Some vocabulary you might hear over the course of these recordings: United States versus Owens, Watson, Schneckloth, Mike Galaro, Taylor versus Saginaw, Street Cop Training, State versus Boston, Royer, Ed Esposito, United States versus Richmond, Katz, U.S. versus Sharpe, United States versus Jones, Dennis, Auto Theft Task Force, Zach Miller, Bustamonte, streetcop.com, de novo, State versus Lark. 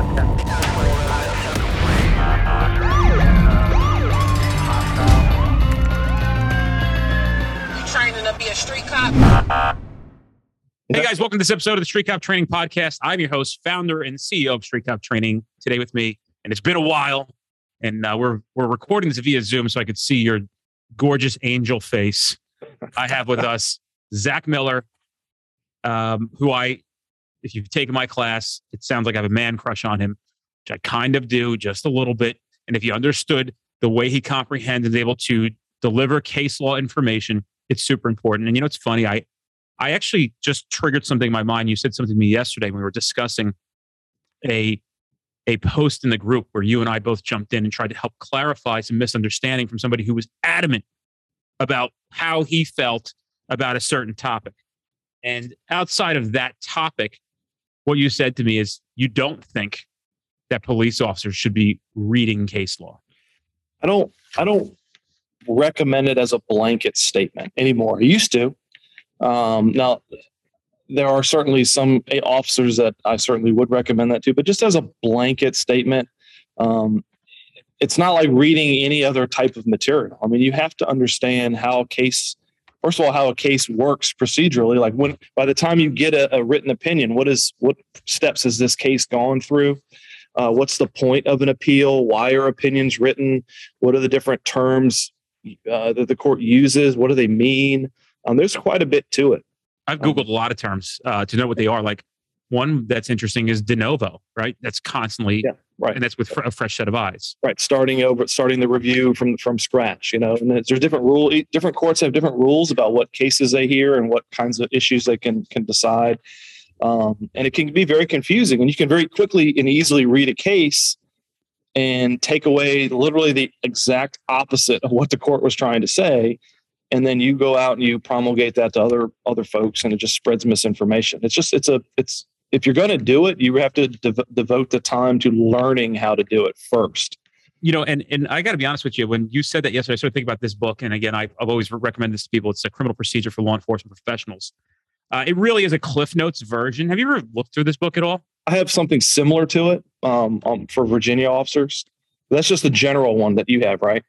You training to be a street cop? Hey guys, welcome to this episode of the Street Cop Training Podcast. I'm your host, founder and CEO of Street Cop Training. Today with me, and it's been a while, and we're recording this via Zoom so I could see your gorgeous angel face. I have with us Zach Miller, if you've taken my class, it sounds like I have a man crush on him, which I kind of do, just a little bit. And if you understood the way he comprehends and is able to deliver case law information, it's super important. And you know, it's funny. I actually just triggered something in my mind. You said something to me yesterday when we were discussing a post in the group where you and I both jumped in and tried to help clarify some misunderstanding from somebody who was adamant about how he felt about a certain topic. And outside of that topic, what you said to me is you don't think that police officers should be reading case law. I don't recommend it as a blanket statement anymore. I used to. Now, there are certainly some officers that I certainly would recommend that to, but just as a blanket statement, it's not like reading any other type of material. I mean, you have to understand first of all, how a case works procedurally. Like by the time you get a written opinion, what steps has this case gone through? What's the point of an appeal? Why are opinions written? What are the different terms that the court uses? What do they mean? There's quite a bit to it. I've Googled a lot of terms to know what they are. Like one that's interesting is de novo, right? That's constantly, right. And that's with a fresh set of eyes. Right. Starting the review from scratch, you know, and there's different courts have different rules about what cases they hear and what kinds of issues they can decide. And it can be very confusing, and you can very quickly and easily read a case and take away literally the exact opposite of what the court was trying to say. And then you go out and you promulgate that to other folks, and it just spreads misinformation. If you're going to do it, you have to devote the time to learning how to do it first. You know, and I got to be honest with you. When you said that yesterday, I started thinking about this book. And again, I've always recommended this to people. It's a criminal procedure for law enforcement professionals. It really is a Cliff Notes version. Have you ever looked through this book at all? I have something similar to it for Virginia officers. That's just the general one that you have, right?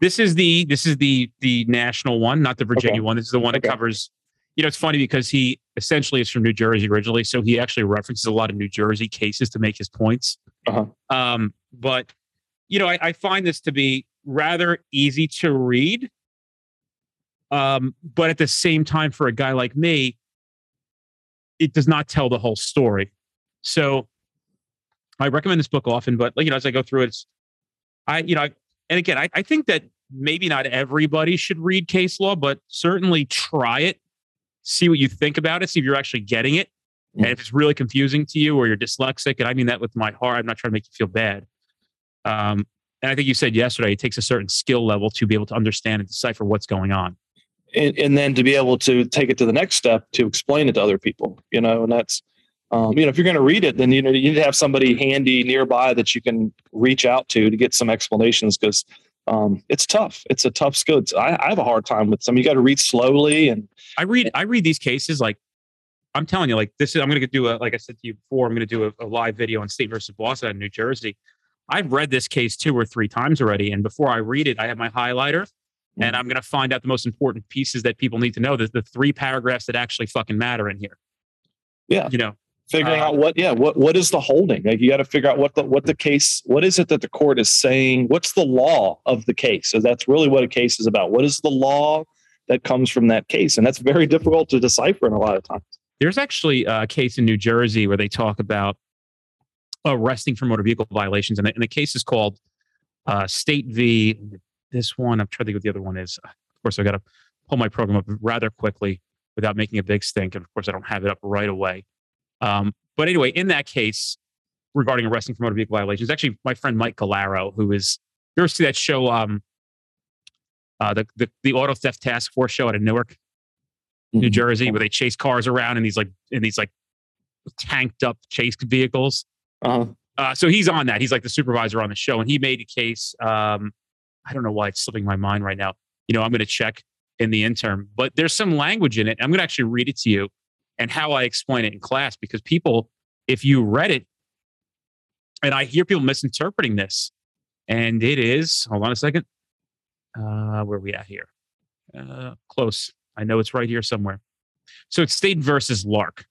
This is the national one, not the Virginia one. This is the one that covers, you know, it's funny because he essentially is from New Jersey originally. So he actually references a lot of New Jersey cases to make his points. Uh-huh. But, you know, I find this to be rather easy to read. But at the same time, for a guy like me, it does not tell the whole story. So I recommend this book often, but, you know, as I go through it, and again, I think that maybe not everybody should read case law, but certainly try it, see what you think about it, see if you're actually getting it. Mm-hmm. And if it's really confusing to you or you're dyslexic, and I mean that with my heart, I'm not trying to make you feel bad. And I think you said yesterday, it takes a certain skill level to be able to understand and decipher what's going on. And then to be able to take it to the next step to explain it to other people, you know, and that's, you know, if you're going to read it, then, you know, you need to have somebody handy nearby that you can reach out to get some explanations, because it's tough. It's a tough skill. I have a hard time with some. You got to read slowly. And I read these cases, like I'm telling you, like this is, I'm going to do like I said to you before, I'm going to do a live video on State versus Boston in New Jersey. I've read this case 2 or 3 times already. And before I read it, I have my highlighter and I'm going to find out the most important pieces that people need to know. There's the 3 paragraphs that actually fucking matter in here. Yeah. You know, figuring out what is the holding? Like you got to figure out what the case, what is it that the court is saying? What's the law of the case? So that's really what a case is about. What is the law that comes from that case? And that's very difficult to decipher in a lot of times. There's actually a case in New Jersey where they talk about arresting for motor vehicle violations, and the case is called State v. This one, I'm trying to think what the other one is. Of course, I got to pull my program up rather quickly without making a big stink, and of course, I don't have it up right away. But anyway, in that case, regarding arresting for motor vehicle violations, actually, my friend Mike Galaro, who is, you ever see that show, the Auto Theft Task Force show out of Newark, New Jersey, where they chase cars around in these tanked up chase vehicles. Uh-huh. So he's on that. He's like the supervisor on the show, and he made a case. I don't know why it's slipping my mind right now. You know, I'm going to check in the interim, but there's some language in it. I'm going to actually read it to you. And how I explain it in class, because people, if you read it, And I hear people misinterpreting this. And it is, hold on a second. Where are we at here? Close. I know it's right here somewhere. So it's State versus Lark.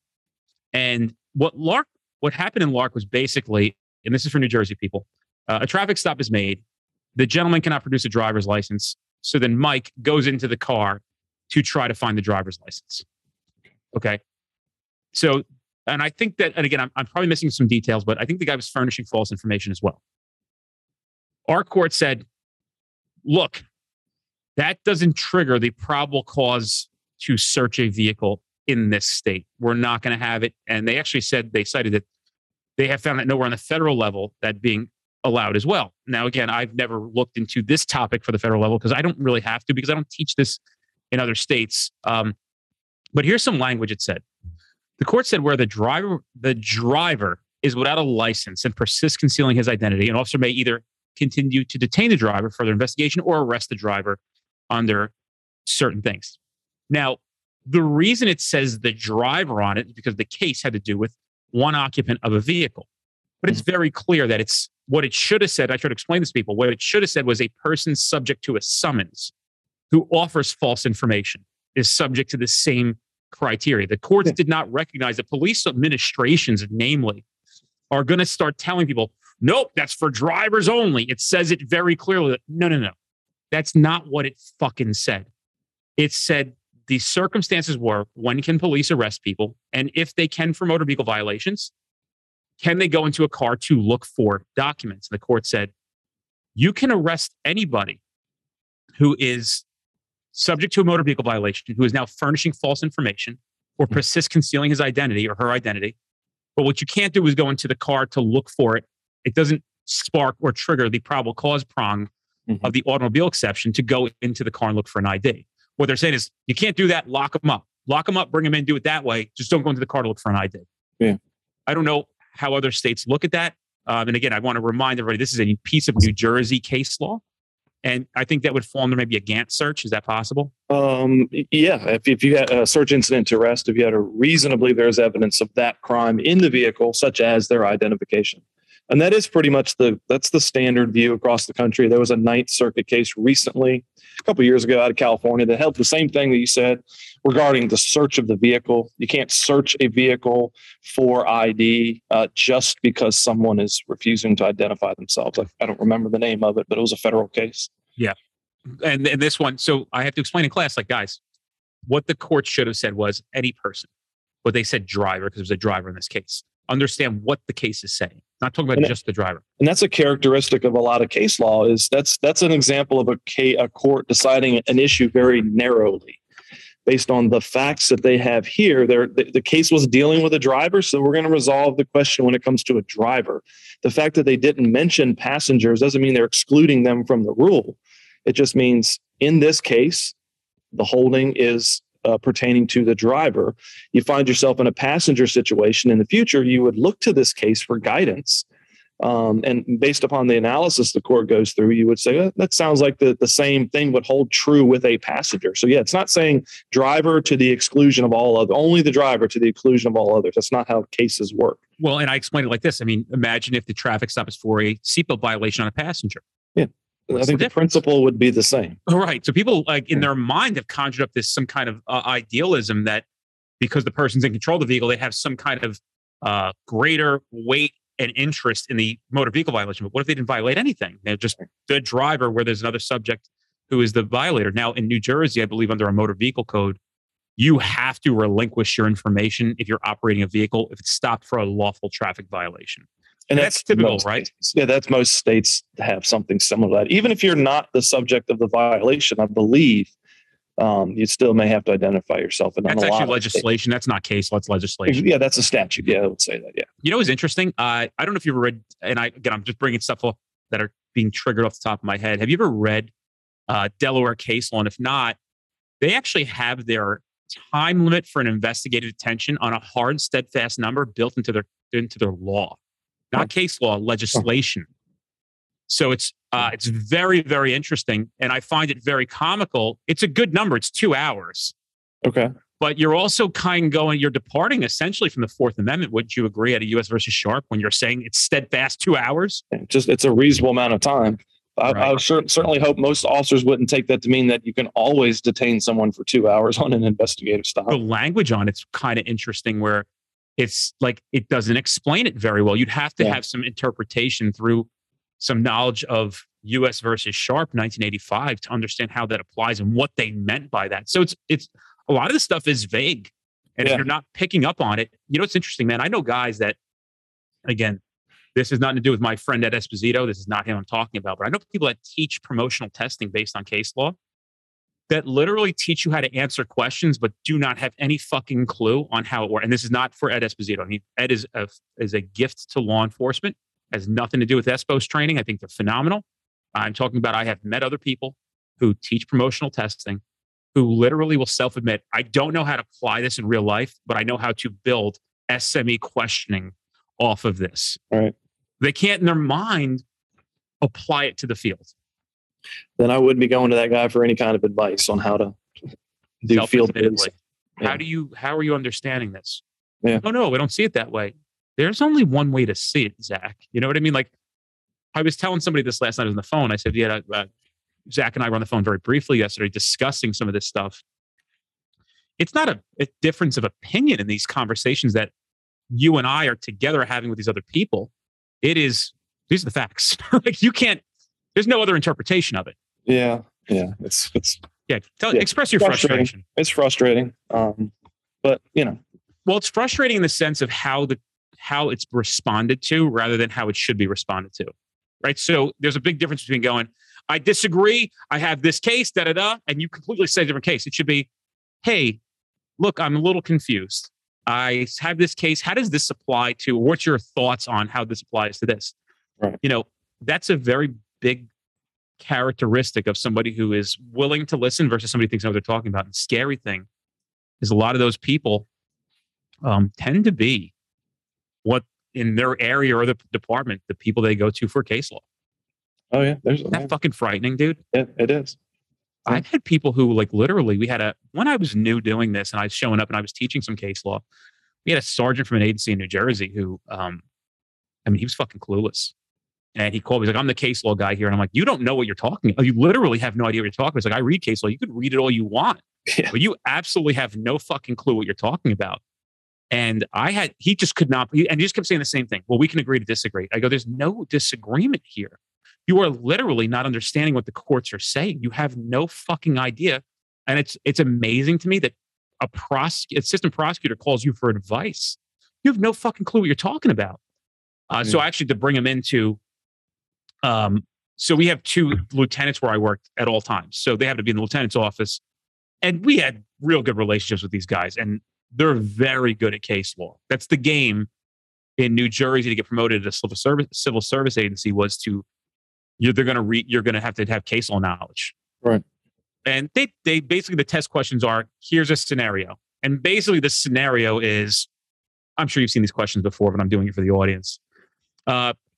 And what happened in Lark was basically, and this is for New Jersey people, a traffic stop is made. The gentleman cannot produce a driver's license. So then Mike goes into the car to try to find the driver's license. Okay. So, and I think that, and again, I'm probably missing some details, but I think the guy was furnishing false information as well. Our court said, look, that doesn't trigger the probable cause to search a vehicle in this state. We're not going to have it. And they actually said, they cited that they have found that nowhere on the federal level that being allowed as well. Now, again, I've never looked into this topic for the federal level because I don't really have to because I don't teach this in other states. But here's some language it said. The court said where the driver is without a license and persists concealing his identity, an officer may either continue to detain the driver for their investigation or arrest the driver under certain things. Now, the reason it says the driver on it is because the case had to do with one occupant of a vehicle. But it's very clear that it's what it should have said. I try to explain this to people. What it should have said was a person subject to a summons who offers false information is subject to the same criteria. The courts did not recognize that police administrations, namely, are going to start telling people, nope, that's for drivers only. It says it very clearly. That, no. That's not what it fucking said. It said the circumstances were when can police arrest people? And if they can for motor vehicle violations, can they go into a car to look for documents? And the court said, you can arrest anybody who is subject to a motor vehicle violation, who is now furnishing false information or persists concealing his identity or her identity. But what you can't do is go into the car to look for it. It doesn't spark or trigger the probable cause prong of the automobile exception to go into the car and look for an ID. What they're saying is, you can't do that, lock them up, bring them in, do it that way. Just don't go into the car to look for an ID. Yeah. I don't know how other states look at that. And again, I want to remind everybody, this is a piece of New Jersey case law. And I think that would fall under maybe a Gantt search. Is that possible? Yeah. If you had a search incident to arrest, if you had a reasonably there's evidence of that crime in the vehicle, such as their identification. And that is pretty much that's the standard view across the country. There was a Ninth Circuit case recently, a couple of years ago out of California that held the same thing that you said regarding the search of the vehicle. You can't search a vehicle for ID just because someone is refusing to identify themselves. I don't remember the name of it, but it was a federal case. Yeah. And this one, so I have to explain in class, like, guys, what the court should have said was any person, but they said driver because it was a driver in this case. Understand what the case is saying. Not talking about just the driver. And that's a characteristic of a lot of case law is that's an example of a court deciding an issue very narrowly based on the facts that they have here. The case was dealing with a driver, so we're going to resolve the question when it comes to a driver. The fact that they didn't mention passengers doesn't mean they're excluding them from the rule. It just means in this case, the holding is pertaining to the driver. You find yourself in a passenger situation in the future, you would look to this case for guidance. And based upon the analysis the court goes through, you would say, that sounds like the same thing would hold true with a passenger. So yeah, it's not saying driver to the exclusion of all other, only the driver to the exclusion of all others. That's not how cases work. Well, and I explained it like this. I mean, imagine if the traffic stop is for a seatbelt violation on a passenger. Yeah. What's I think the principle would be the same. Right. So people like in their mind have conjured up this some kind of idealism that because the person's in control of the vehicle, they have some kind of greater weight and interest in the motor vehicle violation. But what if they didn't violate anything? They're just the driver where there's another subject who is the violator. Now in New Jersey, I believe under our motor vehicle code, you have to relinquish your information if you're operating a vehicle if it's stopped for a lawful traffic violation. And that's typical, most, right? Yeah, that's most states have something similar to that. Even if you're not the subject of the violation, I believe you still may have to identify yourself. And that's actually legislation. That's not case law. That's legislation. Yeah, that's a statute. Yeah, I would say that. Yeah. You know what's interesting? I don't know if you've read, and I'm just bringing stuff up that are being triggered off the top of my head. Have you ever read Delaware case law? And if not, they actually have their time limit for an investigative detention on a hard, steadfast number built into their law. Not case law, legislation. So it's very, very interesting. And I find it very comical. It's a good number. It's 2 hours. Okay. But you're also kind of going, you're departing essentially from the Fourth Amendment. Would you agree at a U.S. versus Sharpe when you're saying it's steadfast 2 hours? Just it's a reasonable amount of time. Right. I would certainly hope most officers wouldn't take that to mean that you can always detain someone for 2 hours on an investigative stop. The language on it's kind of interesting where it's like it doesn't explain it very well. You'd have to have some interpretation through some knowledge of U.S. versus Sharpe 1985 to understand how that applies and what they meant by that. So it's a lot of the stuff is vague, and if you're not picking up on it, you know, it's interesting, man. I know guys that, again, this is nothing to do with my friend Ed Esposito. This is not him I'm talking about, but I know people that teach promotional testing based on case law that literally teach you how to answer questions, but do not have any fucking clue on how it works. And this is not for Ed Esposito. I mean, Ed is a gift to law enforcement. It has nothing to do with Espo's training. I think they're phenomenal. I'm talking about, I have met other people who teach promotional testing who literally will self-admit, I don't know how to apply this in real life, but I know how to build SME questioning off of this. Right. They can't, in their mind, apply it to the field. Then I wouldn't be going to that guy for any kind of advice on how to do field things. Yeah. How are you understanding this? Yeah. No, we don't see it that way. There's only one way to see it, Zach. You know what I mean? Like, I was telling somebody this last night on the phone. I said, Zach and I were on the phone very briefly yesterday discussing some of this stuff. It's not a difference of opinion in these conversations that you and I are together having with these other people. It is, these are the facts. Like you can't, there's no other interpretation of it. Yeah. Yeah. Express your frustration. It's frustrating. But you know, well, it's frustrating in the sense of how it's responded to rather than how it should be responded to. Right. So there's a big difference between going, I disagree. I have this case, and you completely say a different case. It should be, hey, look, I'm a little confused. I have this case. How does this apply to? What's your thoughts on how this applies to this? Right. You know, that's a very big characteristic of somebody who is willing to listen versus somebody who thinks knows what they're talking about. And the scary thing is a lot of those people tend to be what in their area or the department the people they go to for case law. Oh yeah, isn't that fucking frightening, dude? It is. I've had people who like literally when I was new doing this and I was showing up and I was teaching some case law, we had a sergeant from an agency in New Jersey who, he was fucking clueless. And he called me, he's like, I'm the case law guy here. And I'm like, you don't know what you're talking about. You literally have no idea what you're talking about. It's like, I read case law. You could read it all you want, but you absolutely have no fucking clue what you're talking about. And he just could not, and he just kept saying the same thing. Well, we can agree to disagree. I go, there's no disagreement here. You are literally not understanding what the courts are saying. You have no fucking idea. And it's amazing to me that a assistant prosecutor calls you for advice. You have no fucking clue what you're talking about. So actually to bring him into, so we have two lieutenants where I worked at all times. So they have to be in the lieutenant's office. And we had real good relationships with these guys. And they're very good at case law. That's the game in New Jersey to get promoted to civil service agency was to, you're going to have case law knowledge. Right. And they basically, the test questions are, here's a scenario. And basically the scenario is, I'm sure you've seen these questions before, but I'm doing it for the audience.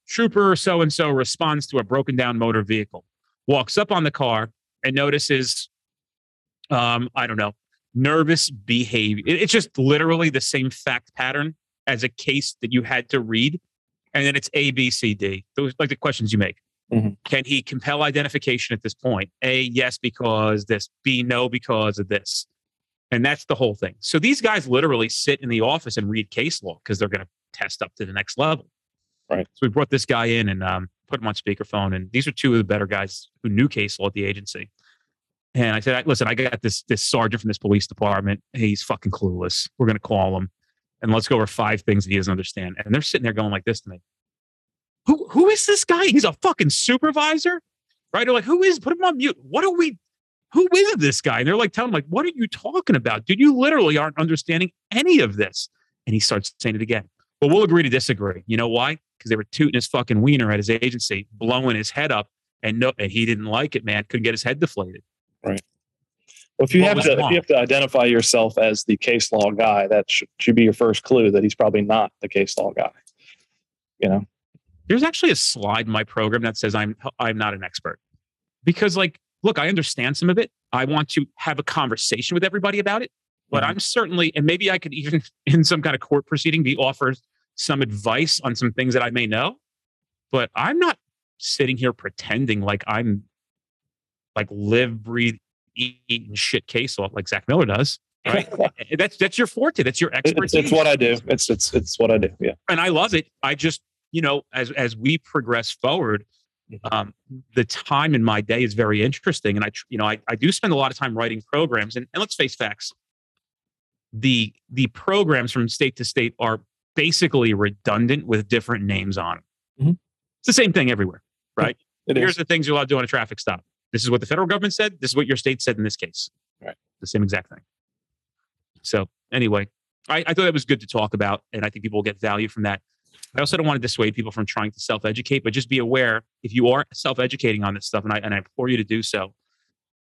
Trooper so-and-so responds to a broken down motor vehicle, walks up on the car and notices, nervous behavior. It's just literally the same fact pattern as a case that you had to read. And then it's A, B, C, D. Those like the questions you make. Mm-hmm. Can he compel identification at this point? A, yes, because this. B, no, because of this. And that's the whole thing. So these guys literally sit in the office and read case law because they're going to test up to the next level. Right. So we brought this guy in and put him on speakerphone. And these are two of the better guys who knew case law at the agency. And I said, listen, I got this sergeant from this police department. He's fucking clueless. We're going to call him. And let's go over 5 things that he doesn't understand. And they're sitting there going like this to me. Who is this guy? He's a fucking supervisor, right? They're like, put him on mute. Who is this guy? And they're like, telling him, like, what are you talking about? Dude, you literally aren't understanding any of this. And he starts saying it again. Well, we'll agree to disagree. You know why? Because they were tooting his fucking wiener at his agency, blowing his head up. And he didn't like it, man. Couldn't get his head deflated. Right. Well, if you have to identify yourself as the case law guy, that should be your first clue that he's probably not the case law guy, you know? There's actually a slide in my program that says I'm not an expert because, like, look, I understand some of it. I want to have a conversation with everybody about it, But I'm certainly, and maybe I could even in some kind of court proceeding be offered some advice on some things that I may know. But I'm not sitting here pretending like I'm like live, breathe, eat, and shit case off like Zach Miller does. Right? That's your forte. That's your expertise. It's what I do. It's what I do. Yeah. And I love it. I just, you know, as we progress forward, the time in my day is very interesting. And I do spend a lot of time writing programs, and let's face facts. The programs from state to state are basically redundant with different names on them. Mm-hmm. It's the same thing everywhere, right? Here's the things you're allowed to do on a traffic stop. This is what the federal government said. This is what your state said in this case. Right. The same exact thing. So anyway, I thought that was good to talk about, and I think people will get value from that. I also don't want to dissuade people from trying to self-educate, but just be aware if you are self-educating on this stuff, and I implore you to do so,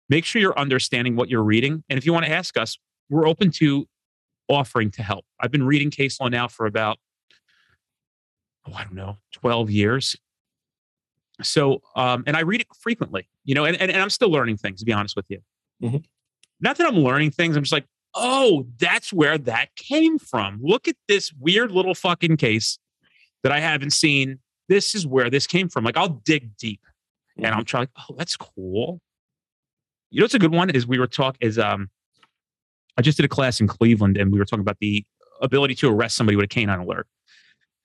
make sure you're understanding what you're reading. And if you want to ask us, we're open to offering to help. I've been reading case law now for about, 12 years. So, and I read it frequently, and I'm still learning things, to be honest with you. Mm-hmm. Not that I'm learning things. I'm just like, oh, that's where that came from. Look at this weird little fucking case that I haven't seen. This is where this came from. Like, I'll dig deep, and I'm trying, oh, that's cool. You know, what's a good one is I just did a class in Cleveland, and we were talking about the ability to arrest somebody with a canine alert.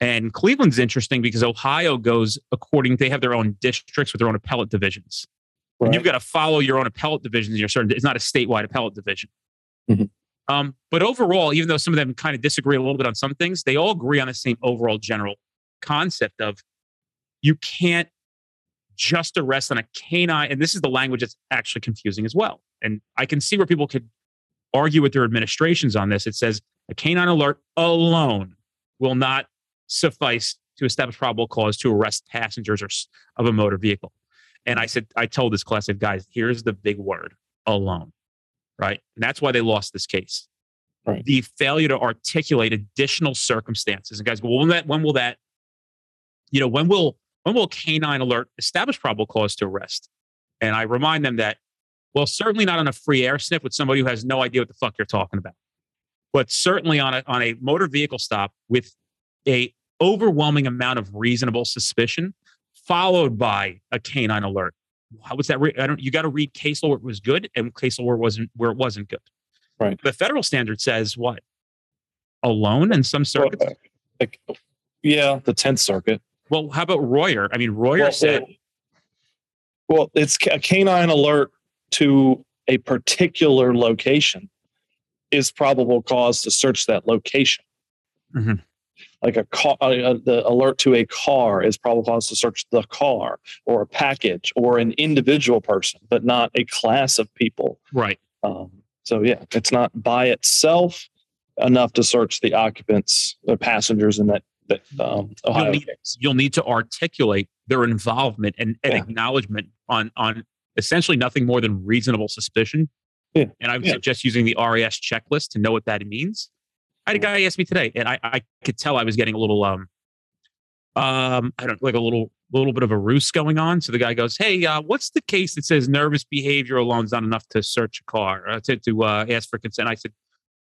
And Cleveland's interesting because Ohio goes they have their own districts with their own appellate divisions. Right. And you've got to follow your own appellate divisions. It's not a statewide appellate division. Mm-hmm. But overall, even though some of them kind of disagree a little bit on some things, they all agree on the same overall general concept of you can't just arrest on a canine. And this is the language that's actually confusing as well. And I can see where people could argue with their administrations on this. It says a canine alert alone will not suffice to establish probable cause to arrest passengers of a motor vehicle. And I told this class of guys, here's the big word, alone. Right. And that's why they lost this case. Right. The failure to articulate additional circumstances. And guys go, well, when will canine alert establish probable cause to arrest? And I remind them that, well, certainly not on a free air sniff with somebody who has no idea what the fuck you're talking about, but certainly on a motor vehicle stop with a overwhelming amount of reasonable suspicion followed by a canine alert. How was that? You got to read case law where it was good and case law where it wasn't good. Right. The federal standard says what? Alone in some circuits? Well, yeah, the 10th Circuit. Well, how about Royer? I mean, Royer said... it's a canine alert to a particular location is probable cause to search that location. Mm-hmm. Like a car, the alert to a car is probable cause to search the car or a package or an individual person, but not a class of people. Right. It's not by itself enough to search the occupants, the passengers in that Ohio case. You'll need to articulate their involvement and acknowledgement on essentially nothing more than reasonable suspicion. Yeah. And I would suggest using the RAS checklist to know what that means. I had a guy ask me today, and I could tell I was getting a little, little bit of a ruse going on. So the guy goes, "Hey, what's the case that says nervous behavior alone is not enough to search a car to ask for consent?" I said,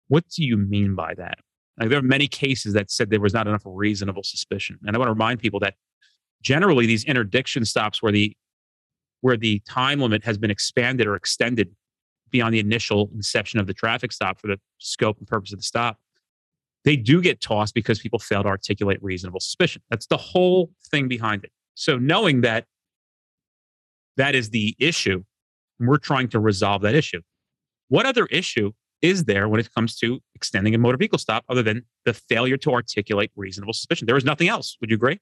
"What do you mean by that?" Like, there are many cases that said there was not enough reasonable suspicion, and I want to remind people that generally these interdiction stops where the time limit has been expanded or extended beyond the initial inception of the traffic stop for the scope and purpose of the stop. They do get tossed because people fail to articulate reasonable suspicion. That's the whole thing behind it. So knowing that that is the issue, and we're trying to resolve that issue. What other issue is there when it comes to extending a motor vehicle stop other than the failure to articulate reasonable suspicion? There is nothing else. Would you agree?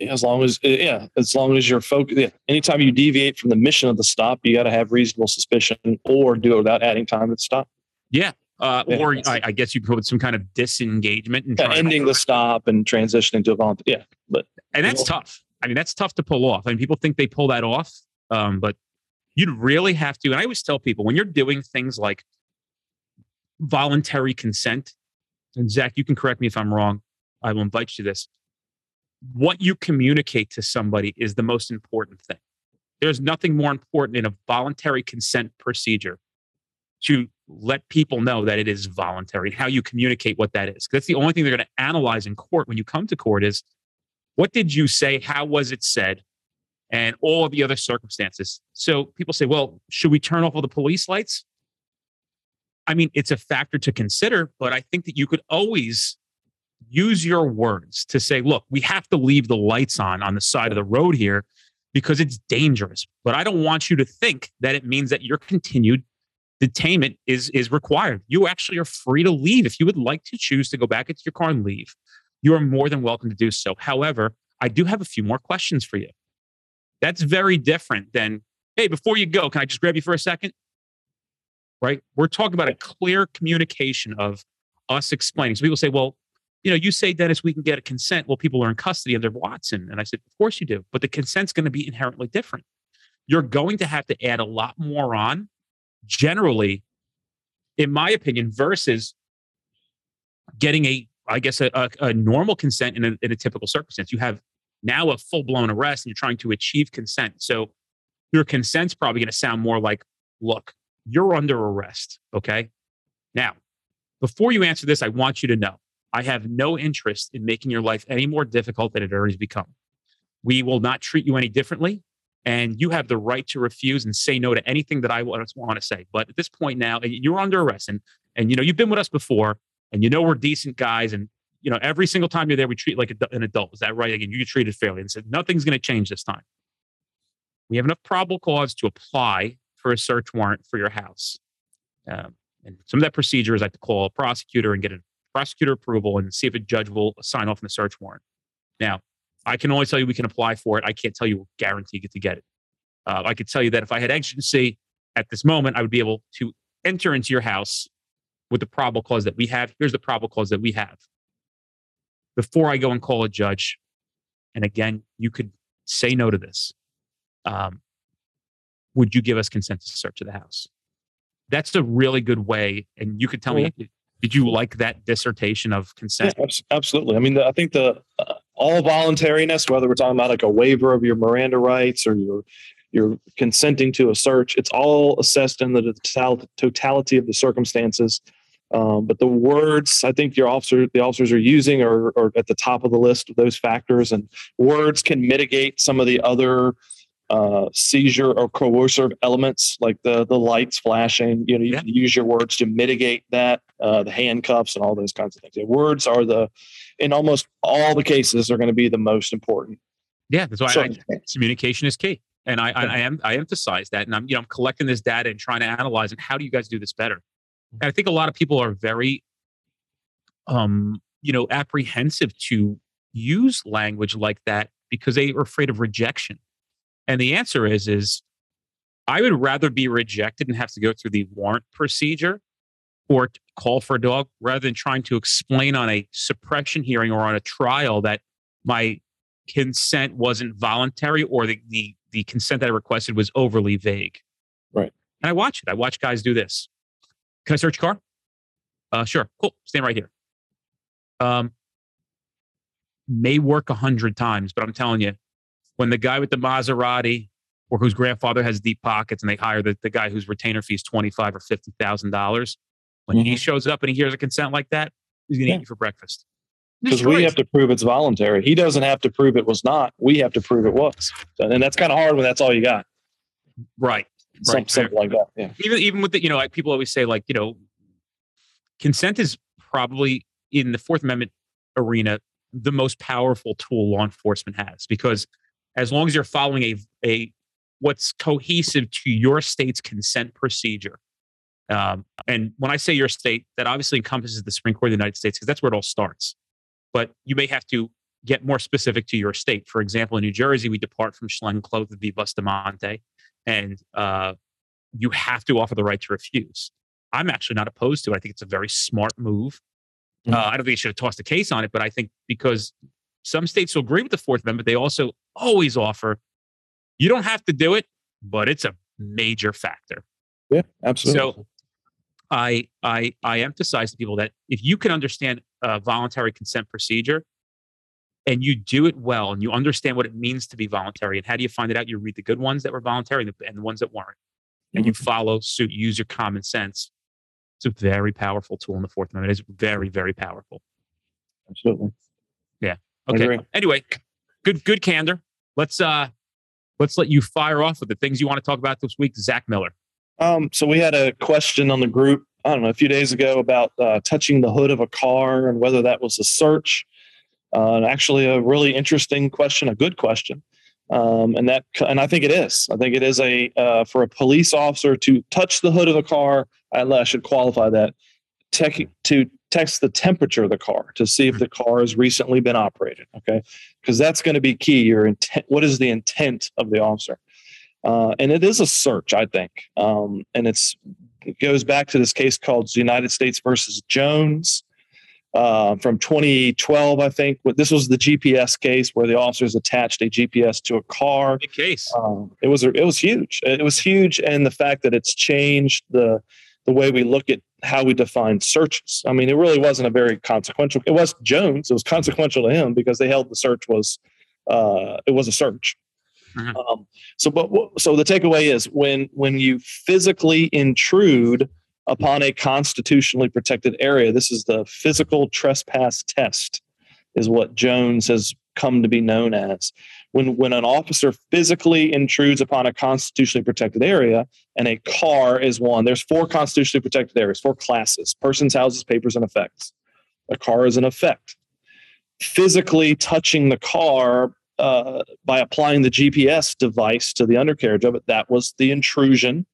Yeah, as long as you're focused. Yeah. Anytime you deviate from the mission of the stop, you got to have reasonable suspicion or do it without adding time to the stop. Yeah. Or I guess you put some kind of disengagement and ending the stop and transitioning to a volunteer. Yeah, but that's tough. I mean, that's tough to pull off. I mean, people think they pull that off, but you'd really have to. And I always tell people when you're doing things like voluntary consent, and Zach, you can correct me if I'm wrong. I will invite you to this. What you communicate to somebody is the most important thing. There's nothing more important in a voluntary consent procedure to let people know that it is voluntary, how you communicate what that is. That's the only thing they're going to analyze in court when you come to court is, what did you say? How was it said? And all of the other circumstances. So people say, well, should we turn off all the police lights? I mean, it's a factor to consider, but I think that you could always use your words to say, look, we have to leave the lights on the side of the road here because it's dangerous. But I don't want you to think that it means that your continued detainment is required. You actually are free to leave. If you would like to choose to go back into your car and leave, you are more than welcome to do so. However, I do have a few more questions for you. That's very different than, hey, before you go, can I just grab you for a second? Right? We're talking about a clear communication of us explaining. So people say, well, you know, you say, Dennis, we can get a consent. Well, people are in custody under Watson. And I said, of course you do. But the consent's going to be inherently different. You're going to have to add a lot more on, generally, in my opinion, versus getting a normal consent in a typical circumstance. You have now a full-blown arrest and you're trying to achieve consent. So your consent's probably going to sound more like, look, you're under arrest, okay? Now, before you answer this, I want you to know, I have no interest in making your life any more difficult than it already has become. We will not treat you any differently, and you have the right to refuse and say no to anything that I want to say. But at this point now, you're under arrest, and you know, you've been with us before, and you know we're decent guys, and you know, every single time you're there, we treat like an adult. Is that right? Again, you get treated fairly and said, nothing's going to change this time. We have enough probable cause to apply for a search warrant for your house. And some of that procedure is I have to call a prosecutor and get a prosecutor approval and see if a judge will sign off on the search warrant. Now, I can only tell you we can apply for it. I can't tell you we'll guarantee to get it. I could tell you that if I had agency at this moment, I would be able to enter into your house with the probable cause that we have. Here's the probable cause that we have. Before I go and call a judge, and again, you could say no to this. Would you give us consent to search of the house? That's a really good way. And you could tell me, did you like that dissertation of consent? Yeah, absolutely. I mean, I think the all voluntariness, whether we're talking about like a waiver of your Miranda rights or you're consenting to a search, it's all assessed in the totality of the circumstances. But the words I think the officers are using are at the top of the list of those factors, and words can mitigate some of the other seizure or coercive elements, like the lights flashing. You know, you can use your words to mitigate that, the handcuffs and all those kinds of things. Yeah, words are in almost all the cases are going to be the most important. Yeah, that's why communication is key, and I emphasize that, and I'm collecting this data and trying to analyze it. How do you guys do this better? And I think a lot of people are very, apprehensive to use language like that because they are afraid of rejection. And the answer is I would rather be rejected and have to go through the warrant procedure or call for a dog rather than trying to explain on a suppression hearing or on a trial that my consent wasn't voluntary or the consent that I requested was overly vague. Right. And I watch it. I watch guys do this. Can I search your car? Sure. Cool. Stand right here. May work 100 times, but I'm telling you, when the guy with the Maserati or whose grandfather has deep pockets and they hire the guy whose retainer fee is $25,000 or $50,000, when he shows up and he hears a consent like that, he's going to eat you for breakfast. Because we have to prove it's voluntary. He doesn't have to prove it was not. We have to prove it was. And that's kind of hard when that's all you got. Right. Right. Something like that. Yeah. Even with the, like people always say, like, consent is probably in the Fourth Amendment arena the most powerful tool law enforcement has, because as long as you're following a what's cohesive to your state's consent procedure, and when I say your state, that obviously encompasses the Supreme Court of the United States because that's where it all starts. But you may have to get more specific to your state. For example, in New Jersey, we depart from Schneckloth v. Bustamonte. And you have to offer the right to refuse. I'm actually not opposed to it. I think it's a very smart move. I don't think you should have tossed the case on it, but I think because some states will agree with the Fourth Amendment, they also always offer, you don't have to do it, but it's a major factor. Yeah, absolutely. So I emphasize to people that if you can understand a voluntary consent procedure, and you do it well, and you understand what it means to be voluntary. And how do you find it out? You read the good ones that were voluntary and the ones that weren't. And you follow suit, use your common sense. It's a very powerful tool in the Fourth Amendment. It's very, very powerful. Absolutely. Yeah. Okay. Anyway, good candor. Let's let you fire off with the things you want to talk about this week, Zach Miller. So we had a question on the group, I don't know, a few days ago about touching the hood of a car and whether that was a search. Actually, a really interesting question, a good question. And I think it is. I think it is for a police officer to touch the hood of a car. I should qualify that. To test the temperature of the car to see if the car has recently been operated. Okay, because that's going to be key. Your intent. What is the intent of the officer? And it is a search, I think. And it goes back to this case called United States versus Jones from 2012, I think. This was the GPS case where the officers attached a GPS to a car. Big case. It was huge. It was huge, and the fact that it's changed the way we look at how we define searches. I mean, it really wasn't a very consequential. It was Jones. It was consequential to him because they held the search was it was a search. Mm-hmm. So the takeaway is when you physically intrude upon a constitutionally protected area, this is the physical trespass test, is what Jones has come to be known as. When an officer physically intrudes upon a constitutionally protected area, and a car is one, there's 4 constitutionally protected areas, 4 classes: persons, houses, papers, and effects. A car is an effect. Physically touching the car by applying the GPS device to the undercarriage of it, that was the intrusion.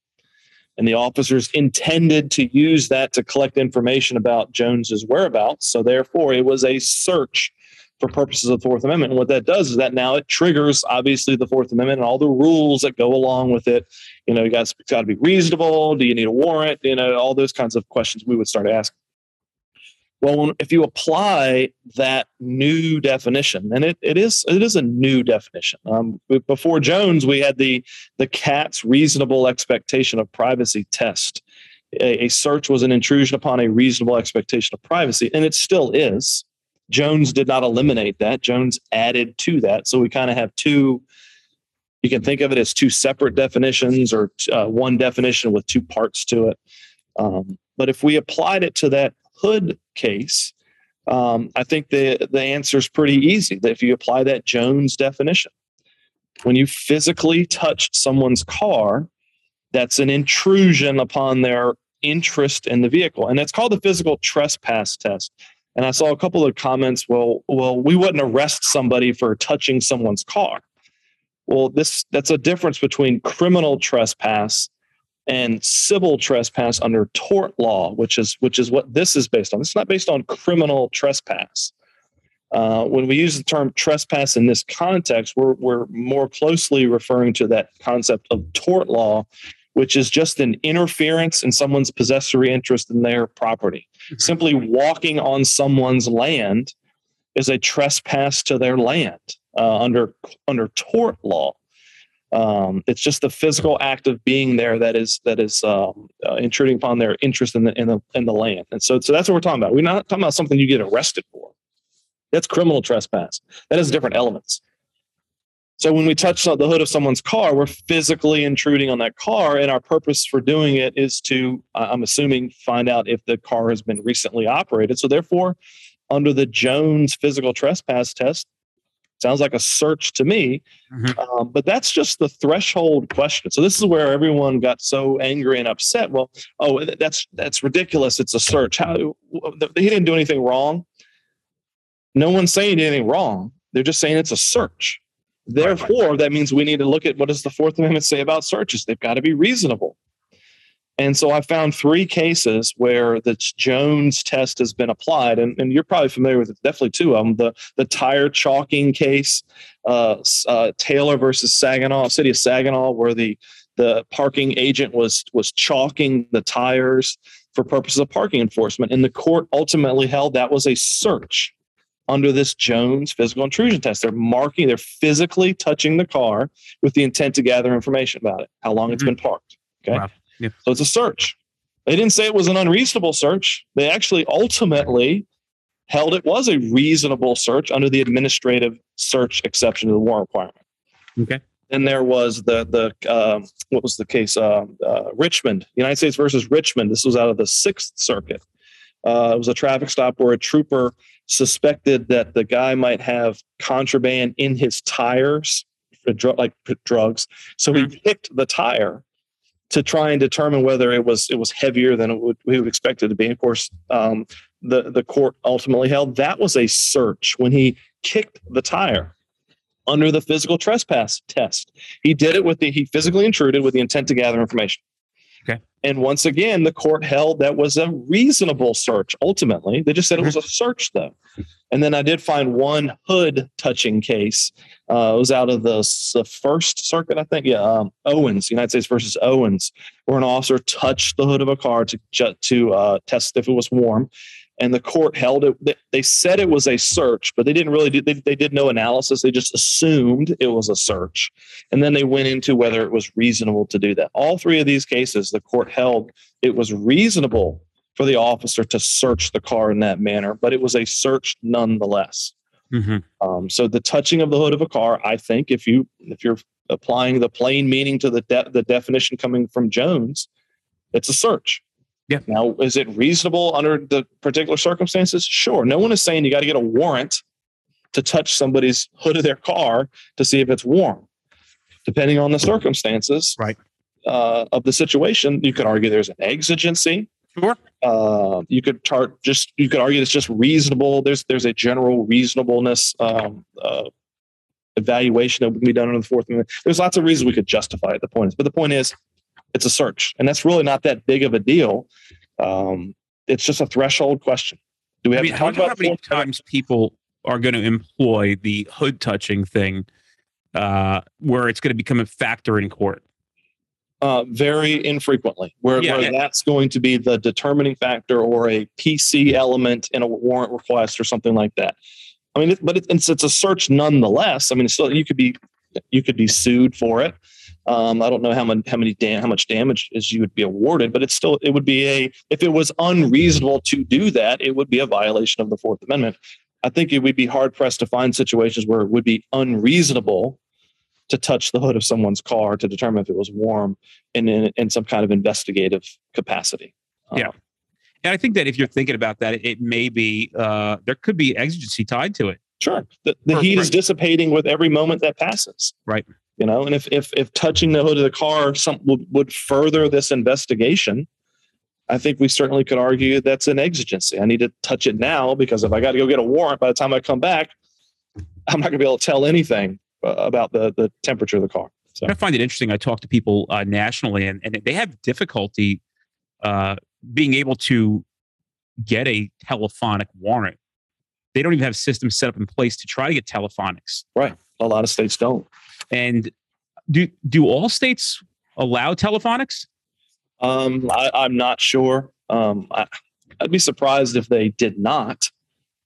And the officers intended to use that to collect information about Jones's whereabouts. So therefore, it was a search for purposes of the Fourth Amendment. And what that does is that now it triggers, obviously, the Fourth Amendment and all the rules that go along with it. You know, you guys got to be reasonable. Do you need a warrant? You know, all those kinds of questions we would start asking. Well, if you apply that new definition, and it is a new definition. Before Jones, we had the Katz reasonable expectation of privacy test. A search was an intrusion upon a reasonable expectation of privacy, and it still is. Jones did not eliminate that. Jones added to that. So we kind of have two, you can think of it as 2 separate definitions or one definition with 2 parts to it. But if we applied it to that hood case, I think the answer is pretty easy. If you apply that Jones definition, when you physically touch someone's car, that's an intrusion upon their interest in the vehicle. And that's called the physical trespass test. And I saw a couple of comments, well, we wouldn't arrest somebody for touching someone's car. Well, that's a difference between criminal trespass and civil trespass under tort law, which is what this is based on. It's not based on criminal trespass. When we use the term trespass in this context, we're more closely referring to that concept of tort law, which is just an interference in someone's possessory interest in their property. Mm-hmm. Simply walking on someone's land is a trespass to their land under tort law. It's just the physical act of being there that is intruding upon their interest in the land. And so that's what we're talking about. We're not talking about something you get arrested for. That's criminal trespass. That has different elements. So when we touch the hood of someone's car, we're physically intruding on that car, and our purpose for doing it is to, I'm assuming, find out if the car has been recently operated. So therefore, under the Jones physical trespass test, sounds like a search to me, mm-hmm. But that's just the threshold question. So this is where everyone got so angry and upset. Well, oh, that's ridiculous. It's a search. He didn't do anything wrong. No one's saying anything wrong. They're just saying it's a search. Therefore, that means we need to look at what does the Fourth Amendment say about searches? They've got to be reasonable. And so I found 3 cases where the Jones test has been applied, and you're probably familiar with it, definitely 2 of them. The tire chalking case, Taylor versus Saginaw, City of Saginaw, where the parking agent was chalking the tires for purposes of parking enforcement, and the court ultimately held that was a search under this Jones physical intrusion test. They're physically touching the car with the intent to gather information about it, how long mm-hmm. it's been parked. Okay. Wow. Yeah. So it's a search. They didn't say it was an unreasonable search. They actually ultimately held it was a reasonable search under the administrative search exception to the warrant requirement. Okay. Then there was what was the case? Richmond, United States versus Richmond. This was out of the Sixth Circuit. It was a traffic stop where a trooper suspected that the guy might have contraband in his tires, like drugs. So he picked the tire to try and determine whether it was heavier than we would expect it to be. Of course, the court ultimately held that was a search when he kicked the tire. Under the physical trespass test, he did it he physically intruded with the intent to gather information. Okay. And once again, the court held that was a reasonable search. Ultimately, they just said it was a search, though. And then I did find one hood touching case. It was out of the First Circuit, I think. Yeah, Owens, United States versus Owens, where an officer touched the hood of a car to test if it was warm. And the court held it. They said it was a search, but they didn't really do. They did no analysis. They just assumed it was a search, and then they went into whether it was reasonable to do that. All three of these cases, the court held it was reasonable for the officer to search the car in that manner, but it was a search nonetheless. Mm-hmm. So the touching of the hood of a car, I think, if you're applying the plain meaning to the definition coming from Jones, it's a search. Yeah. Now, is it reasonable under the particular circumstances? Sure. No one is saying you got to get a warrant to touch somebody's hood of their car to see if it's warm. Depending on the circumstances of the situation, you could argue there's an exigency. Sure. You could argue it's just reasonable. There's a general reasonableness evaluation that would be done under the Fourth Amendment. There's lots of reasons we could justify it. The point is. It's a search, and that's really not that big of a deal. It's just a threshold question. Do we have to talk about how many times people are going to employ the hood touching thing, where it's going to become a factor in court? Very infrequently, where that's going to be the determining factor or a PC element in a warrant request or something like that. I mean, it's a search nonetheless. I mean, still you could be sued for it. I don't know how much damage you would be awarded, but if it was unreasonable to do that, it would be a violation of the Fourth Amendment. I think it would be hard pressed to find situations where it would be unreasonable to touch the hood of someone's car to determine if it was warm in some kind of investigative capacity. Yeah. And I think that if you're thinking about that, it may be, there could be exigency tied to it. Sure. The heat is dissipating with every moment that passes. Right. You know, and if touching the hood of the car would further this investigation, I think we certainly could argue that's an exigency. I need to touch it now because if I got to go get a warrant, by the time I come back, I'm not going to be able to tell anything about the temperature of the car. So I find it interesting. I talk to people nationally, and they have difficulty being able to get a telephonic warrant. They don't even have systems set up in place to try to get telephonics. Right. A lot of states don't. And do all states allow telephonics? I'm not sure. I'd be surprised if they did not.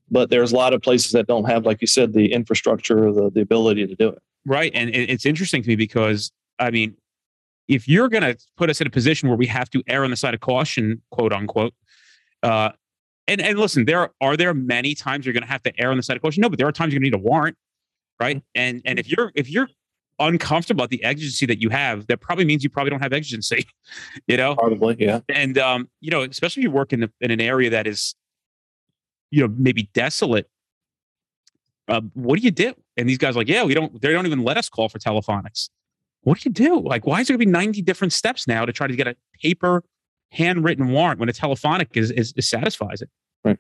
But there's a lot of places that don't have, like you said, the infrastructure, the ability to do it. Right. And it's interesting to me because, I mean, if you're going to put us in a position where we have to err on the side of caution, quote unquote, and listen, there are many times you're going to have to err on the side of caution? No, but there are times you're going to need a warrant. Right. And if you're uncomfortable at the exigency that you have, that probably means you probably don't have exigency, you know, probably. Yeah. And, you know, especially if you work in an area that is, you know, maybe desolate. What do you do? And these guys are like, yeah, they don't even let us call for telephonics. What do you do? Like, why is there gonna be 90 different steps now to try to get a paper handwritten warrant when a telephonic is satisfies it? Right.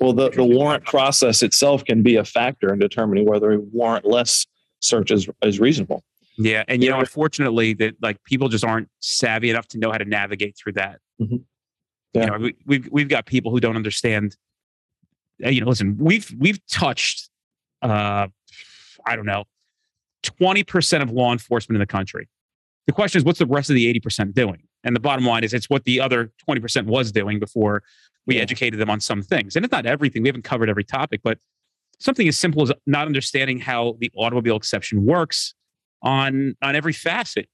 Well, the warrant process itself can be a factor in determining whether a warrantless search is reasonable. Yeah. And, you know, unfortunately, people just aren't savvy enough to know how to navigate through that. Mm-hmm. Yeah. You know, we've got people who don't understand. You know, listen, we've touched, I don't know, 20% of law enforcement in the country. The question is, what's the rest of the 80% doing? And the bottom line is it's what the other 20% was doing before we educated them on some things. And it's not everything. We haven't covered every topic, but something as simple as not understanding how the automobile exception works on every facet.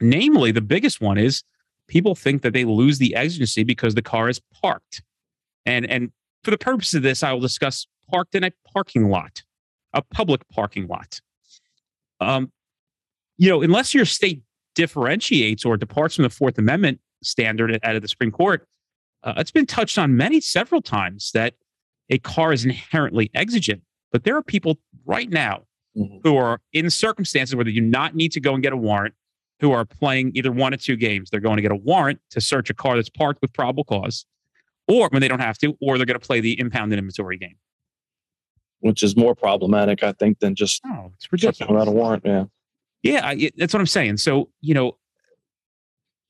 Namely, the biggest one is people think that they lose the exigency because the car is parked. And for the purpose of this, I will discuss parked in a parking lot, a public parking lot. you know, unless your state differentiates or departs from the Fourth Amendment standard out of the Supreme Court, it's been touched on several times that a car is inherently exigent. But there are people right now who are in circumstances where they do not need to go and get a warrant, who are playing either one or two games. They're going to get a warrant to search a car that's parked with probable cause, or when they don't have to, or they're going to play the impound and inventory game. Which is more problematic, I think, than just it's ridiculous without a warrant. Yeah, that's what I'm saying. So, you know,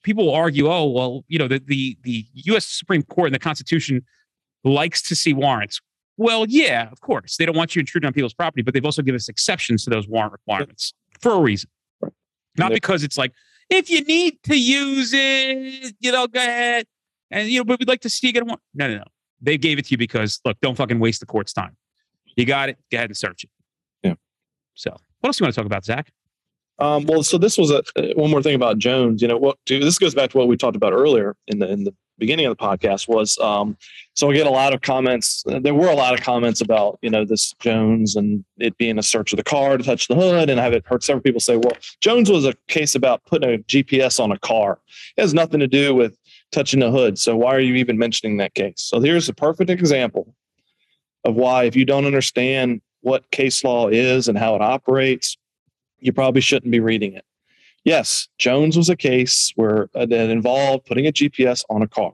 people will argue, oh, well, you know, the U.S. Supreme Court and the Constitution likes to see warrants. Well, yeah, of course. They don't want you intruding on people's property, but they've also given us exceptions to those warrant requirements for a reason. Right. Not because it's like, if you need to use it, you know, go ahead. And, you know, but we'd like to see you get a warrant. No, no, no. They gave it to you because, look, don't fucking waste the court's time. You got it. Go ahead and search it. Yeah. So what else do you want to talk about, Zach? Well, so this was one more thing about Jones. You know, this goes back to what we talked about earlier in the beginning of the podcast was, so I get a lot of comments. There were a lot of comments about, you know, this Jones and it being a search of the car to touch the hood. And I've heard several people say, well, Jones was a case about putting a GPS on a car. It has nothing to do with touching the hood. So why are you even mentioning that case? So here's a perfect example of why, if you don't understand what case law is and how it operates, you probably shouldn't be reading it. Yes, Jones was a case where that involved putting a GPS on a car.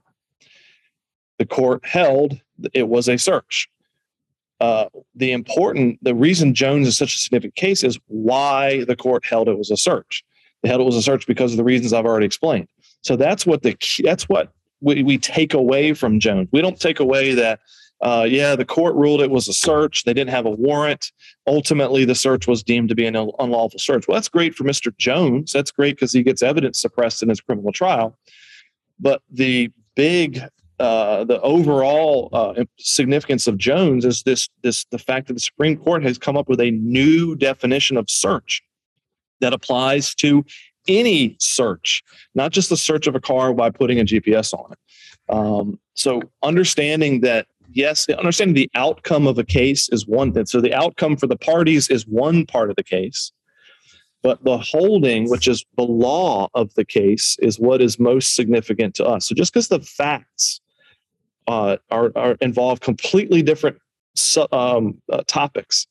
The court held it was a search. The reason Jones is such a significant case is why the court held it was a search. They held it was a search because of the reasons I've already explained. So that's what we take away from Jones. We don't take away that, the court ruled it was a search. They didn't have a warrant. Ultimately, the search was deemed to be an unlawful search. Well, that's great for Mr. Jones. That's great because he gets evidence suppressed in his criminal trial. But the overall significance of Jones is the fact that the Supreme Court has come up with a new definition of search that applies to any search, not just the search of a car by putting a GPS on it. So understanding that, yes, understanding the outcome of a case is one thing. So the outcome for the parties is one part of the case, but the holding, which is the law of the case, is what is most significant to us. So just because the facts are involve completely different topics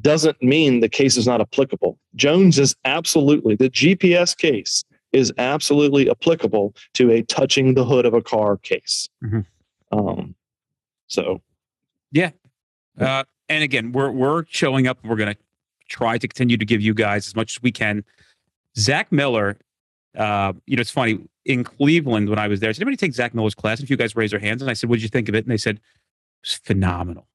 doesn't mean the case is not applicable. Jones is absolutely, the GPS case is absolutely applicable to a touching the hood of a car case. Mm-hmm. So, yeah. And again, we're showing up. We're going to try to continue to give you guys as much as we can. Zach Miller, you know, it's funny. In Cleveland, when I was there, I said, anybody take Zach Miller's class? And a few guys raised their hands. And I said, what did you think of it? And they said, it's phenomenal.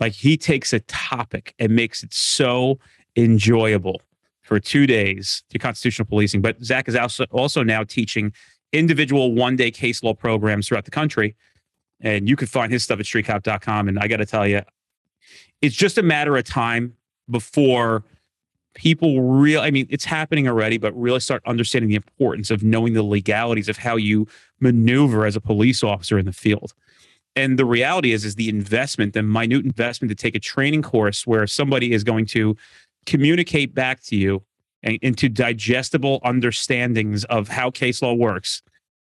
Like, he takes a topic and makes it so enjoyable for 2 days to constitutional policing. But Zach is also now teaching individual one-day case law programs throughout the country. And you can find his stuff at streetcop.com. And I got to tell you, it's just a matter of time before people it's happening already, but really start understanding the importance of knowing the legalities of how you maneuver as a police officer in the field. And the reality is the investment, the minute investment to take a training course where somebody is going to communicate back to you and into digestible understandings of how case law works,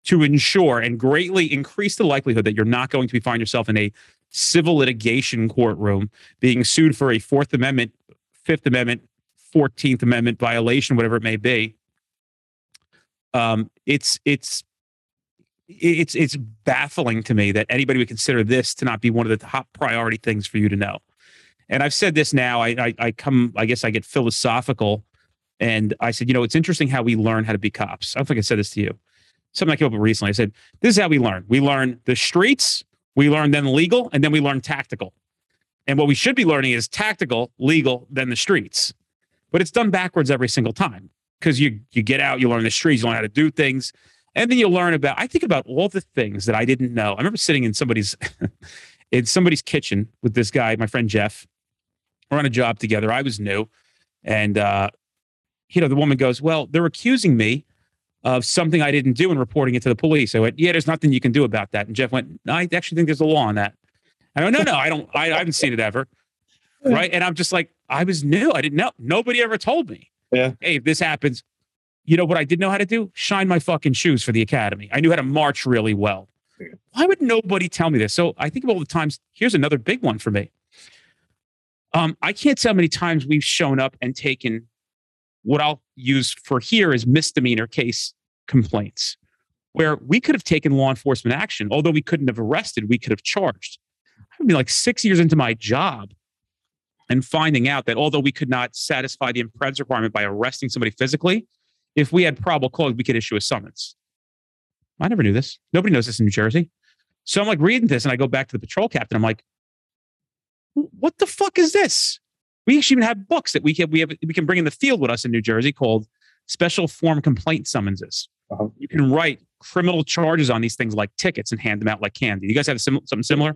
to ensure and greatly increase the likelihood that you're not going to find yourself in a civil litigation courtroom being sued for a Fourth Amendment, Fifth Amendment, 14th Amendment violation, whatever it may be. It's baffling to me that anybody would consider this to not be one of the top priority things for you to know. And I've said this now. I get philosophical, and I said, you know, it's interesting how we learn how to be cops. I don't think I said this to you. Something I came up with recently. I said, this is how we learn. We learn the streets, we learn then legal, and then we learn tactical. And what we should be learning is tactical, legal, then the streets. But it's done backwards every single time, because you get out, you learn the streets, you learn how to do things. And then you learn about, I think about all the things that I didn't know. I remember sitting in somebody's kitchen with this guy, my friend Jeff. We're on a job together. I was new. And, you know, the woman goes, well, they're accusing me of something I didn't do and reporting it to the police. I went, yeah, there's nothing you can do about that. And Jeff went, no, I actually think there's a law on that. I went, no, I don't. I haven't seen it ever. Right. And I'm just like, I was new. I didn't know. Nobody ever told me. Yeah. Hey, if this happens, you know what I did know how to do? Shine my fucking shoes for the academy. I knew how to march really well. Yeah. Why would nobody tell me this? So I think of all the times, here's another big one for me. I can't tell how many times we've shown up and taken what I'll use for here is misdemeanor case complaints, where we could have taken law enforcement action. Although we couldn't have arrested, we could have charged. I'd be like 6 years into my job and finding out that although we could not satisfy the impreds requirement by arresting somebody physically, if we had probable cause, we could issue a summons. I never knew this. Nobody knows this in New Jersey. So I'm like reading this and I go back to the patrol captain. I'm like, what the fuck is this? We actually even have books that we can bring in the field with us in New Jersey called special form complaint summonses. Uh-huh. You can write criminal charges on these things like tickets and hand them out like candy. You guys have something similar?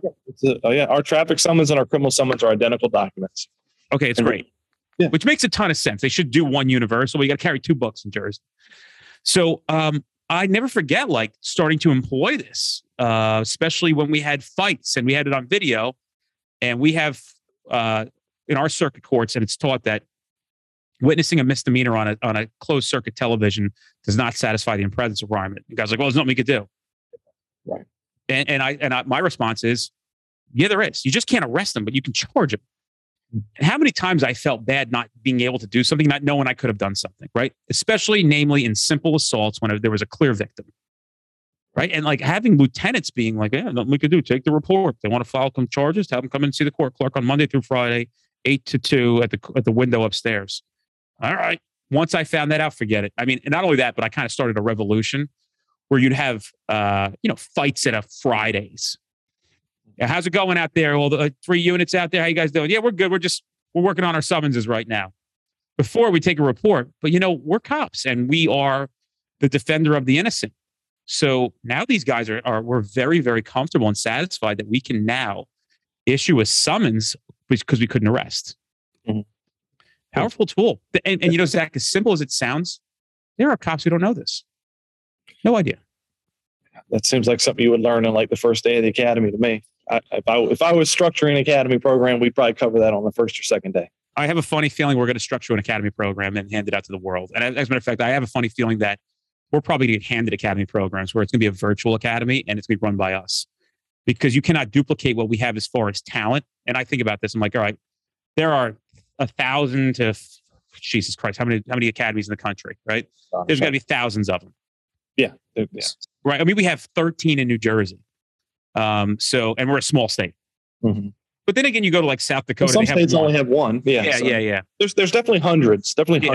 Yeah. Our traffic summons and our criminal summons are identical documents. Okay, it's great. Yeah. Which makes a ton of sense. They should do one universal. You got to carry two books in Jersey. So I never forget like starting to employ this, especially when we had fights and we had it on video. And we have in our circuit courts, and it's taught that witnessing a misdemeanor on a closed circuit television does not satisfy the impreds requirement. The guy's like, well, there's nothing we could do. Right. And my response is, yeah, there is. You just can't arrest them, but you can charge them. And how many times I felt bad not being able to do something, not knowing I could have done something, right? Especially, namely, in simple assaults when there was a clear victim, right? And like having lieutenants being like, yeah, nothing we could do. Take the report. They want to file some charges. Have them come in and see the court clerk on Monday through Friday, 8 to 2 at the window upstairs. All right. Once I found that out, forget it. I mean, and not only that, but I kind of started a revolution where you'd have, fights at a Fridays. Yeah, how's it going out there? All the three units out there. How you guys doing? Yeah, we're good. We're working on our summonses right now. Before we take a report, but we're cops and we are the defender of the innocent. So now these guys we're very, very comfortable and satisfied that we can now issue a summons because we couldn't arrest. Mm-hmm. Powerful tool. And Zach, as simple as it sounds, there are cops who don't know this. No idea. That seems like something you would learn in like the first day of the academy to me. If I was structuring an academy program, we'd probably cover that on the first or second day. I have a funny feeling we're going to structure an academy program and hand it out to the world. And as a matter of fact, I have a funny feeling that we're probably going to get handed academy programs where it's going to be a virtual academy and it's going to be run by us. Because you cannot duplicate what we have as far as talent. And I think about this, I'm like, all right, there are 1,000 to Jesus Christ, how many academies in the country, right? There's got to be thousands of them. Yeah. Right. I mean, we have 13 in New Jersey. And we're a small state. Mm-hmm. But then again, you go to like South Dakota. Some states only have one. Yeah. There's definitely hundreds. Hundreds.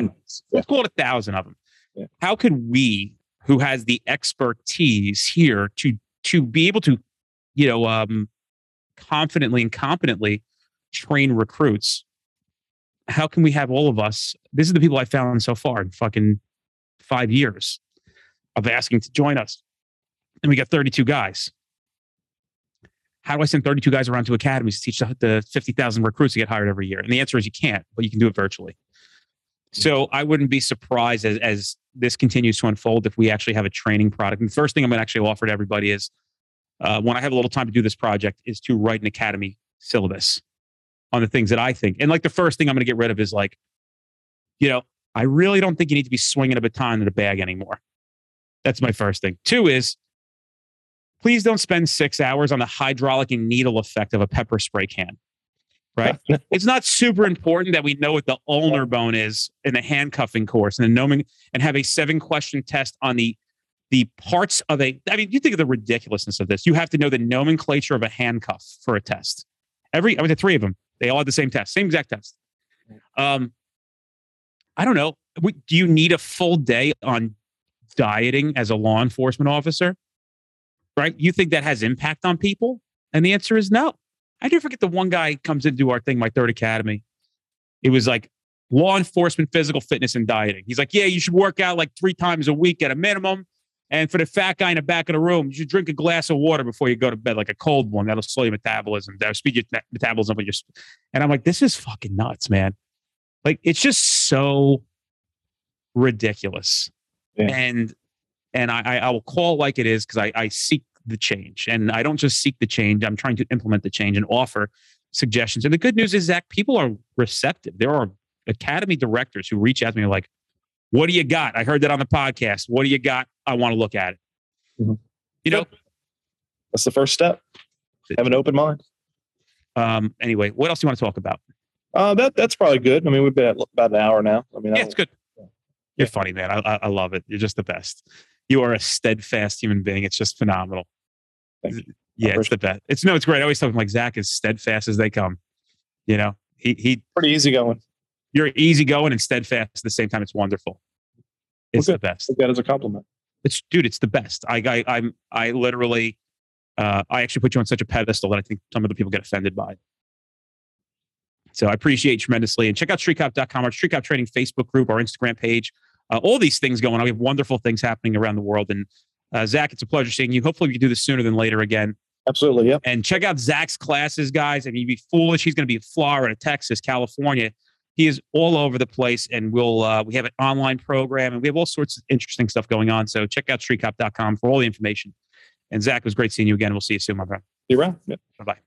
Yeah. Let's call it 1,000 of them. Yeah. How could we, who has the expertise here to be able to, confidently and competently train recruits? How can we have all of us? This is the people I found so far in fucking 5 years of asking to join us. And we got 32 guys. How do I send 32 guys around to academies to teach the 50,000 recruits who get hired every year? And the answer is you can't, but you can do it virtually. So I wouldn't be surprised as this continues to unfold if we actually have a training product. And the first thing I'm going to actually offer to everybody is when I have a little time to do this project is to write an academy syllabus on the things that I think. And like the first thing I'm going to get rid of is like, I really don't think you need to be swinging a baton in a bag anymore. That's my first thing. Two is, please don't spend 6 hours on the hydraulic and needle effect of a pepper spray can, right? It's not super important that we know what the ulnar bone is in the handcuffing course and the gnoming, and have a 7-question test on the parts of you think of the ridiculousness of this. You have to know the nomenclature of a handcuff for a test. I went to 3 of them. They all had the same test, same exact test. I don't know. Do you need a full day on dieting as a law enforcement officer? Right? You think that has impact on people? And the answer is no. I do forget the one guy comes in to do our thing, my third academy. It was like law enforcement, physical fitness, and dieting. He's like, yeah, you should work out like 3 times a week at a minimum. And for the fat guy in the back of the room, you should drink a glass of water before you go to bed, like a cold one. That'll slow your metabolism. That'll speed your metabolism up. And I'm like, this is fucking nuts, man. Like, it's just so ridiculous. Yeah. And I will call it like it is because I seek the change. And I don't just seek the change. I'm trying to implement the change and offer suggestions. And the good news is, Zach, people are receptive. There are academy directors who reach out to me like, what do you got? I heard that on the podcast. What do you got? I want to look at it. Mm-hmm. You know, that's the first step. Have an open mind. Anyway, what else do you want to talk about? That's probably good. I mean, we've been at about an hour now. I mean, yeah, it's good. Yeah. You're funny, man. I love it. You're just the best. You are a steadfast human being. It's just phenomenal. Thank you. Yeah, it's the best. It's great. I always talk like Zach is steadfast as they come. You know, he pretty easygoing. You're easygoing and steadfast at the same time. It's wonderful. It's the best. That is a compliment. It's the best. I literally, I actually put you on such a pedestal that I think some of the people get offended by it. So I appreciate you tremendously. And check out streetcop.com, our Street Cop Training Facebook group, our Instagram page, all these things going on. We have wonderful things happening around the world. And Zach, it's a pleasure seeing you. Hopefully we can do this sooner than later again. Absolutely. Yep. And check out Zach's classes, guys. I mean, you'd be foolish. He's going to be in Florida, Texas, California. He is all over the place, and we have an online program, and we have all sorts of interesting stuff going on. So check out streetcop.com for all the information. And Zach, it was great seeing you again. We'll see you soon, my friend. See you around. Yep. Bye-bye.